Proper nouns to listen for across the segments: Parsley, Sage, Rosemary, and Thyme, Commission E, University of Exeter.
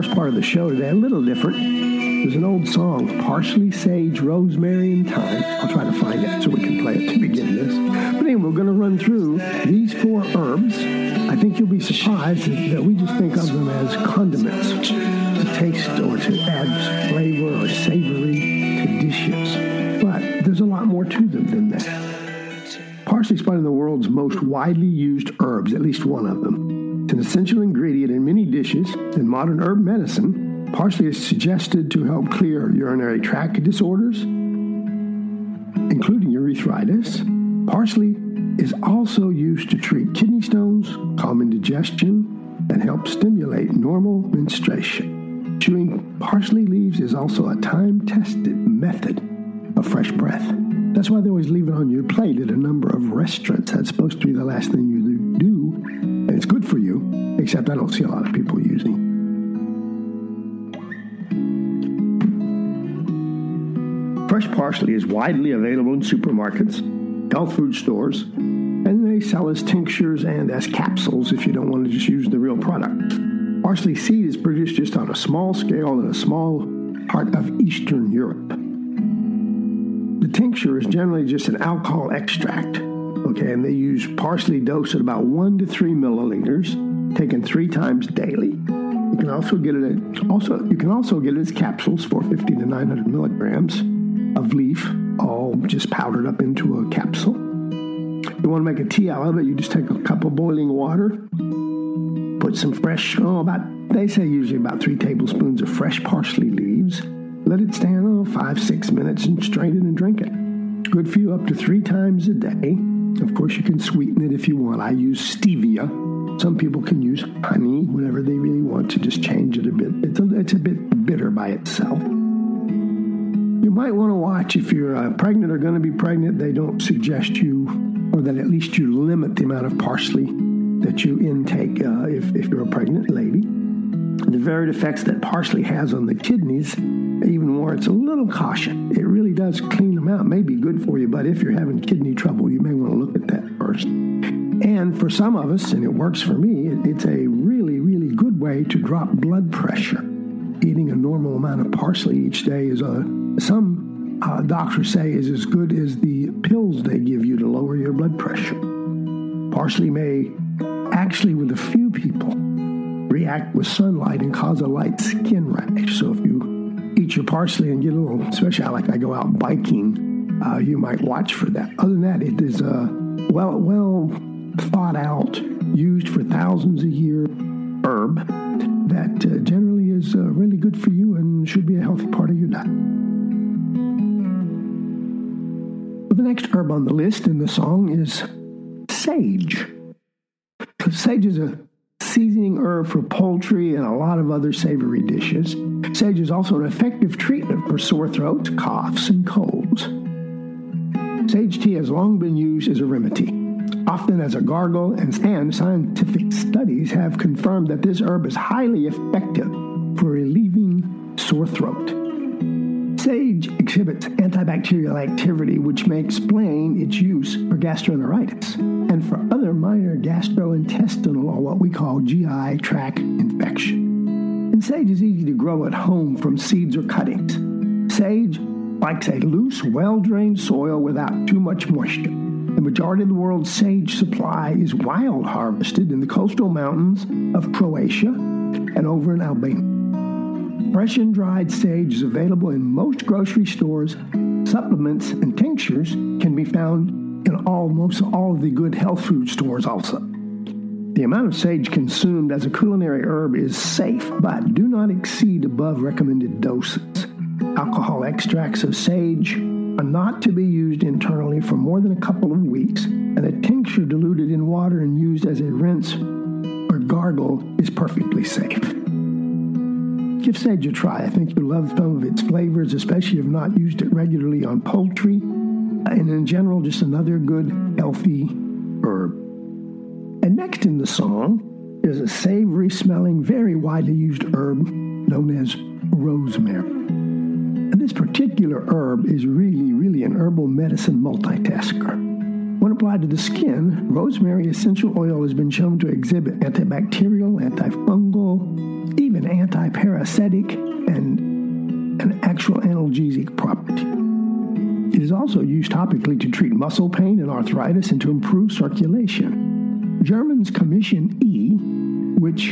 first part of the show today, a little different. There's an old song, Parsley, Sage, Rosemary, and Thyme. I'll try to find it so we can play it to begin this. But anyway, we're going to run through these four herbs. I think you'll be surprised that we just think of them as condiments to taste or to add flavor or savory to dishes. But there's a lot more to them than that. Parsley is one of the world's most widely used herbs, at least one of them. It's an essential ingredient in many dishes. In modern herb medicine, parsley is suggested to help clear urinary tract disorders, including urethritis. Parsley is also used to treat kidney stones, calm indigestion, and help stimulate normal menstruation. Chewing parsley leaves is also a time-tested method of fresh breath. That's why they always leave it on your plate at a number of restaurants. That's supposed to be the last thing you do. And it's good for you, except I don't see a lot of people using it. Fresh parsley is widely available in supermarkets, health food stores, and they sell as tinctures and as capsules if you don't want to just use the real product. Parsley seed is produced just on a small scale in a small part of Eastern Europe. The tincture is generally just an alcohol extract. Okay, and they use parsley dose at about 1 to 3 milliliters, taken 3 times daily. You can also get it as capsules, 450 to 900 milligrams of leaf, all just powdered up into a capsule. If you want to make a tea out of it, you just take a cup of boiling water, put some fresh, usually about 3 tablespoons of fresh parsley leaves. Let it stand 5-6 minutes and strain it and drink it. Good for you up to 3 times a day. Of course, you can sweeten it if you want. I use stevia. Some people can use honey whenever they really want to just change it a bit. It's a bit bitter by itself. You might want to watch if you're pregnant or going to be pregnant. They don't suggest you, or that at least you limit the amount of parsley that you intake if you're a pregnant lady. The varied effects that parsley has on the kidneys even warrants a little caution. It really does clean them out. May be good for you, but if you're having kidney trouble, you may want to look at that first. And for some of us, and it works for me, it's a really, really good way to drop blood pressure. Eating a normal amount of parsley each day is, some doctors say, is as good as the pills they give you to lower your blood pressure. Parsley may actually, with a few people, react with sunlight and cause a light skin rash. So if you eat your parsley and get a little, especially like I go out biking, you might watch for that. Other than that, it is well thought out, used for thousands a year herb that generally is really good for you and should be a healthy part of your diet. Well, the next herb on the list in the song is sage. Sage is a seasoning herb for poultry and a lot of other savory dishes. Sage is also an effective treatment for sore throats, coughs, and colds. Sage tea has long been used as a remedy, often as a gargle, and scientific studies have confirmed that this herb is highly effective for relieving sore throat. Sage exhibits antibacterial activity, which may explain its use for gastroenteritis and for other minor gastrointestinal or what we call GI tract infection. And sage is easy to grow at home from seeds or cuttings. Sage likes a loose, well-drained soil without too much moisture. The majority of the world's sage supply is wild harvested in the coastal mountains of Croatia and over in Albania. Fresh and dried sage is available in most grocery stores. Supplements and tinctures can be found in almost all of the good health food stores also. The amount of sage consumed as a culinary herb is safe, but do not exceed above recommended doses. Alcohol extracts of sage are not to be used internally for more than a couple of weeks, and a tincture diluted in water and used as a rinse or gargle is perfectly safe. Give sage a try. I think you'll love some of its flavors, especially if not used it regularly on poultry. And in general, just another good, healthy herb. And next in the song is a savory-smelling, very widely used herb known as rosemary. And this particular herb is really, really an herbal medicine multitasker. When applied to the skin, rosemary essential oil has been shown to exhibit antibacterial, antifungal, even antiparasitic, and an actual analgesic property. It is also used topically to treat muscle pain and arthritis and to improve circulation. German's Commission E, which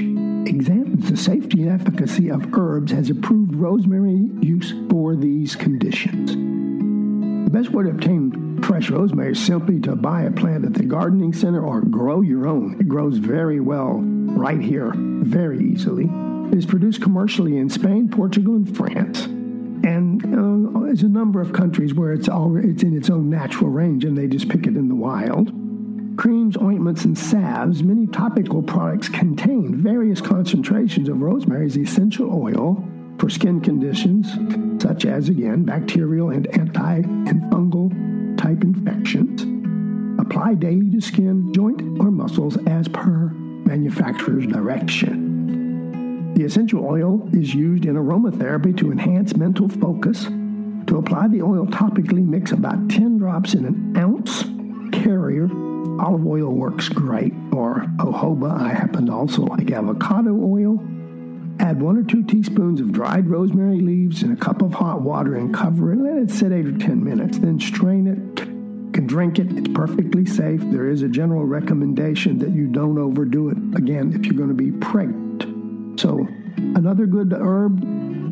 examines the safety and efficacy of herbs, has approved rosemary use for these conditions. The best way to obtain fresh rosemary is simply to buy a plant at the gardening center or grow your own. It grows very well right here, very easily. It is produced commercially in Spain, Portugal, and France. And there's a number of countries where it's in its own natural range and they just pick it in the wild. Creams, ointments, and salves, many topical products contain various concentrations of rosemary's essential oil for skin conditions, such as, again, bacterial and anti- and fungal-type infections. Apply daily to skin, joint, or muscles as per manufacturer's direction. The essential oil is used in aromatherapy to enhance mental focus. To apply the oil topically, mix about 10 drops in an ounce carrier. Olive oil works great, or jojoba. I happen to also like avocado oil. Add 1 or 2 teaspoons of dried rosemary leaves in a cup of hot water and cover it. Let it sit 8 or 10 minutes, then strain it. You can drink it. It's perfectly safe. There is a general recommendation that you don't overdo it, again, if you're going to be pregnant. So another good herb,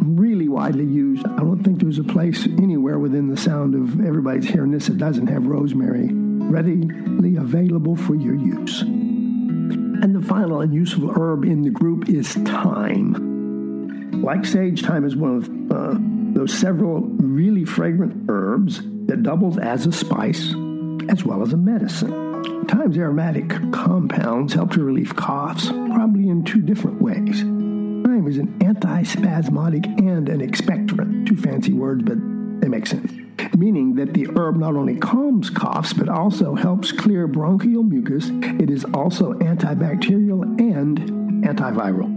really widely used. I don't think there's a place anywhere within the sound of everybody's hearing this that doesn't have rosemary readily available for your use. And the final and useful herb in the group is thyme. Like sage, thyme is one of those several really fragrant herbs that doubles as a spice as well as a medicine. Thyme's aromatic compounds help to relieve coughs, probably in 2 different ways. Thyme is an antispasmodic and an expectorant. 2 fancy words, but they make sense. Meaning that the herb not only calms coughs, but also helps clear bronchial mucus. It is also antibacterial and antiviral.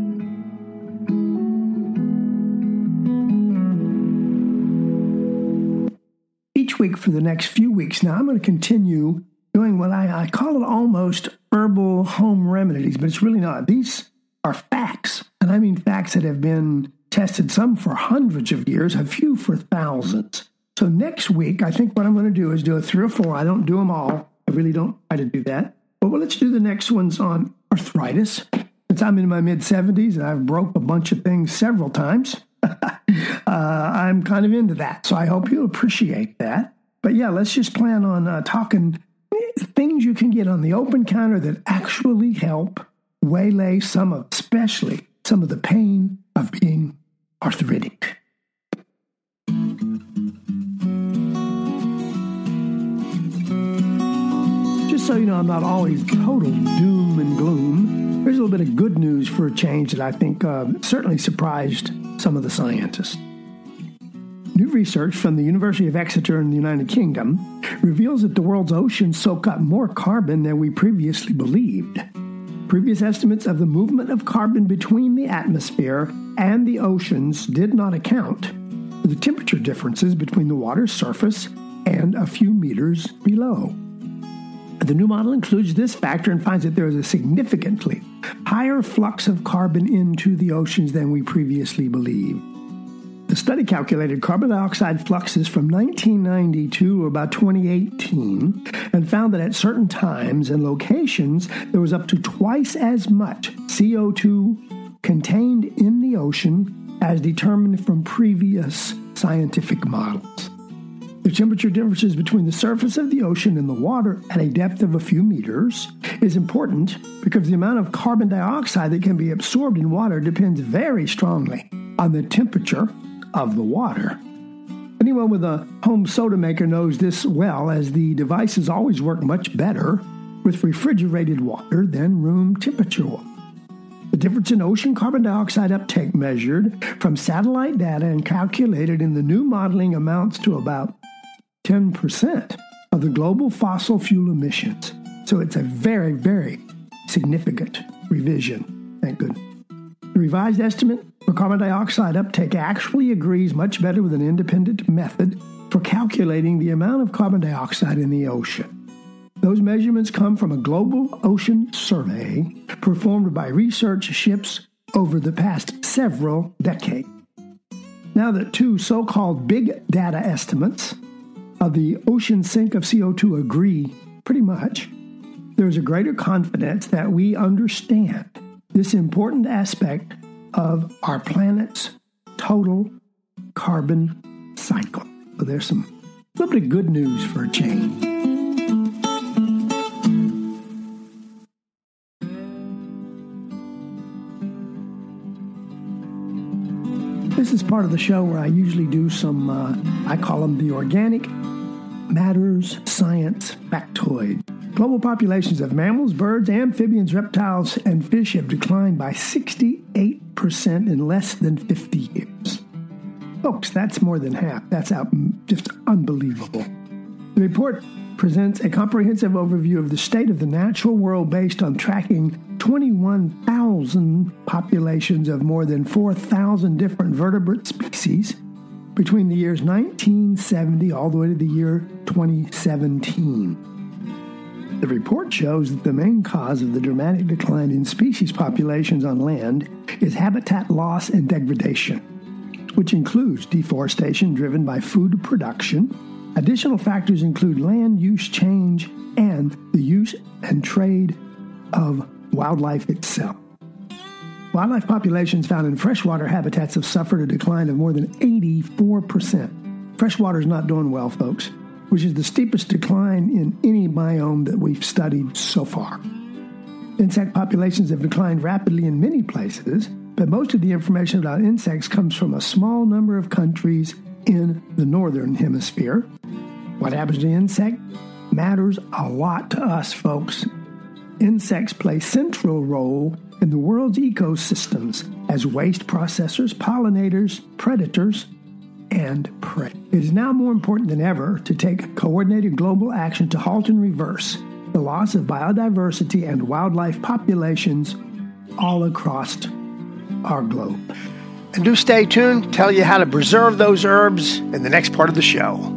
Each week for the next few weeks, now I'm going to continue doing what I call it almost herbal home remedies, but it's really not. These are facts, and I mean facts that have been tested, some for hundreds of years, a few for thousands. So next week, I think what I'm going to do is do 3 or 4. I don't do them all. I really don't try to do that. But let's do the next ones on arthritis. Since I'm in my mid-70s and I've broke a bunch of things several times, I'm kind of into that. So I hope you'll appreciate that. But yeah, let's just plan on talking things you can get on the open counter that actually help waylay some of, especially some of the pain of being arthritic. So, you know, I'm not always total doom and gloom. There's a little bit of good news for a change that I think certainly surprised some of the scientists. New research from the University of Exeter in the United Kingdom reveals that the world's oceans soak up more carbon than we previously believed. Previous estimates of the movement of carbon between the atmosphere and the oceans did not account for the temperature differences between the water's surface and a few meters below. The new model includes this factor and finds that there is a significantly higher flux of carbon into the oceans than we previously believed. The study calculated carbon dioxide fluxes from 1992 to about 2018 and found that at certain times and locations there was up to twice as much CO2 contained in the ocean as determined from previous scientific models. The temperature differences between the surface of the ocean and the water at a depth of a few meters is important because the amount of carbon dioxide that can be absorbed in water depends very strongly on the temperature of the water. Anyone with a home soda maker knows this well, as the devices always work much better with refrigerated water than room temperature water. The difference in ocean carbon dioxide uptake measured from satellite data and calculated in the new modeling amounts to about 10% of the global fossil fuel emissions. So it's a very, very significant revision. Thank goodness. The revised estimate for carbon dioxide uptake actually agrees much better with an independent method for calculating the amount of carbon dioxide in the ocean. Those measurements come from a global ocean survey performed by research ships over the past several decades. Now the two so-called big data estimates of the ocean sink of CO2 agree pretty much. There's a greater confidence that we understand this important aspect of our planet's total carbon cycle. So there's some little bit of good news for a change. This is part of the show where I usually do some, I call them the organic matters science factoid. Global populations of mammals, birds, amphibians, reptiles, and fish have declined by 68% in less than 50 years. Folks, that's more than half. That's just unbelievable. The report presents a comprehensive overview of the state of the natural world based on tracking 21,000 populations of more than 4,000 different vertebrate species between the years 1970 all the way to the year 2017. The report shows that the main cause of the dramatic decline in species populations on land is habitat loss and degradation, which includes deforestation driven by food production. Additional factors include land use change and the use and trade of wildlife itself. Wildlife populations found in freshwater habitats have suffered a decline of more than 84%. Freshwater's not doing well, folks, which is the steepest decline in any biome that we've studied so far. Insect populations have declined rapidly in many places, but most of the information about insects comes from a small number of countries in the northern hemisphere. What happens to insects matters a lot to us, folks. Insects play a central role in the world's ecosystems as waste processors, pollinators, predators, and prey. It is now more important than ever to take coordinated global action to halt and reverse the loss of biodiversity and wildlife populations all across our globe. And do stay tuned, tell you how to preserve those herbs in the next part of the show.